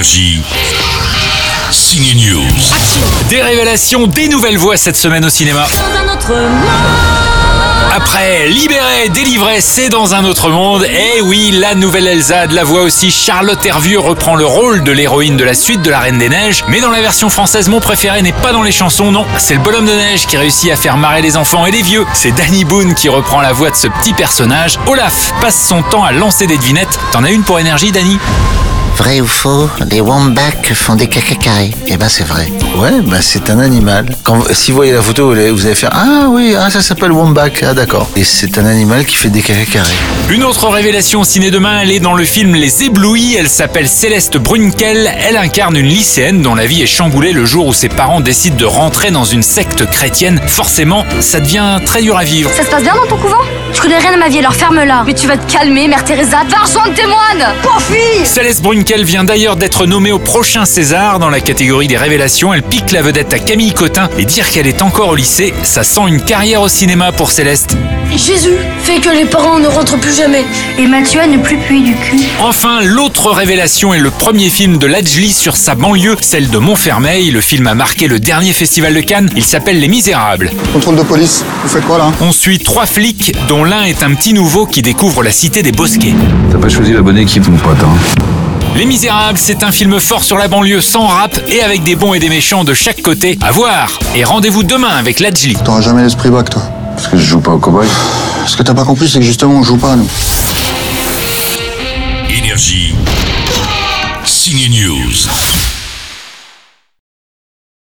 Énergie. Ciné News. Action. Des révélations, des nouvelles voix cette semaine au cinéma. Dans un autre monde. Après Libéré, Délivré, c'est dans un autre monde. Et oui, la nouvelle Elsa de la voix aussi. Charlotte Hervieux reprend le rôle de l'héroïne de la suite de La Reine des Neiges. Mais dans la version française, mon préféré n'est pas dans les chansons, non. C'est le bonhomme de neige qui réussit à faire marrer les enfants et les vieux. C'est Danny Boone qui reprend la voix de ce petit personnage. Olaf passe son temps à lancer des devinettes. T'en as une pour Énergie, Danny ? Vrai ou faux, les wombats font des caca carrés. Eh ben c'est vrai. Ouais, ben c'est un animal. Si vous voyez la photo, vous allez faire « Ah oui, ah, ça s'appelle wombat, ah d'accord. » Et c'est un animal qui fait des caca carrés. Une autre révélation au ciné demain, elle est dans le film Les Éblouis. Elle s'appelle Céleste Brunkel. Elle incarne une lycéenne dont la vie est chamboulée le jour où ses parents décident de rentrer dans une secte chrétienne. Forcément, ça devient très dur à vivre. Ça se passe bien dans ton couvent ? Je connais rien à ma vie, alors ferme-la. Mais tu vas te calmer, Mère Teresa, va rejoindre tes moines. Pauvre fille ! Céleste Brunkel vient d'ailleurs d'être nommée au prochain César dans la catégorie des révélations. Elle pique la vedette à Camille Cotin et dire qu'elle est encore au lycée, ça sent une carrière au cinéma pour Céleste. Jésus fait que les parents ne rentrent plus jamais. Et Mathieu ne plus puer du cul. Enfin, l'autre révélation est le premier film de Ladji sur sa banlieue, celle de Montfermeil. Le film a marqué le dernier festival de Cannes. Il s'appelle Les Misérables. Contrôle de police, vous faites quoi là ? On suit 3 flics, dont l'un est un petit nouveau qui découvre la cité des bosquets. T'as pas choisi la bonne équipe, mon pote, hein ? Les Misérables, c'est un film fort sur la banlieue, sans rap et avec des bons et des méchants de chaque côté. À voir. Et rendez-vous demain avec Ladji. T'auras jamais l'esprit bac, toi. Parce que je joue pas au cowboy. Ce que t'as pas compris, c'est que justement, on joue pas, nous. Énergie. Ciné News.